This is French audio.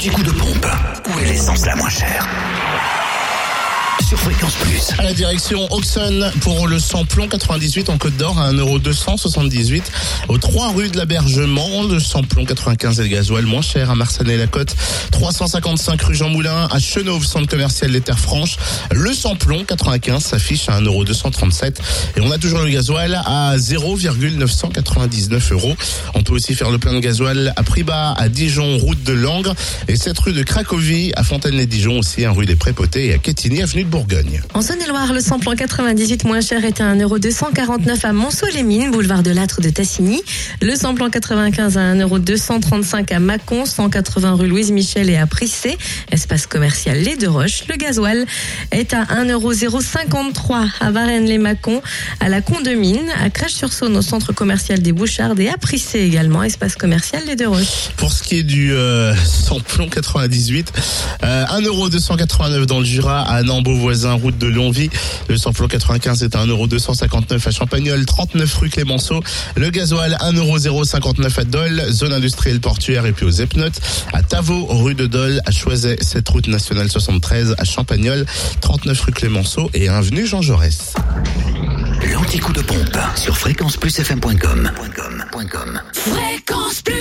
petit coup de pompe. Où est l'essence la moins chère ? Sur Fréquence Plus. À la direction Auxonne pour le samplon 98 en Côte d'Or à 1,278 €. Aux 3 rues de l'Abergement, le samplon 95 et le gasoil moins cher à Marsannay-la-Côte. 355 rue Jean Moulin à Chenôve, centre commercial des Terres Franches. Le samplon 95 s'affiche à 1,237 €. Et on a toujours le gasoil à 0,999 €. On peut aussi faire le plein de gasoil à prix bas à Dijon, route de Langres. Et 7 rue de Cracovie à Fontaine-les-Dijon aussi, à rue des Prépotés et à Quétigny, avenue de Bourgogne. En Saône-et-Loire, le samplon 98 moins cher est à 1,249 € à Montceau-les-Mines, boulevard de Lattre de Tassigny. Le samplon 95 à 1,235 € à Mâcon, 180 rue Louise Michel et à Prissé, espace commercial Les Deux Roches. Le gasoil est à 1,053 € à Varennes-les-Mâcon, à la Condomine, à Crèche-sur-Saône, au centre commercial des Bouchards et à Prissé également, espace commercial Les Deux Roches. Pour ce qui est du samplon 98, 1,289 € dans le Jura à Nambeau-Voye, route de Longvie. Le samplon 95 est à 1,259 € à Champagnole, 39 rue Clémenceau. Le gasoil 1,059 € à Dole, zone industrielle portuaire, et puis aux Epnotes, à Tavaux, rue de Dole, à Choiset, 7 route nationale 73, à Champagnole, 39 rue Clémenceau et avenue Jean Jaurès. L'anti-coup de pompe sur fréquenceplusfm.com. Fréquence Plus.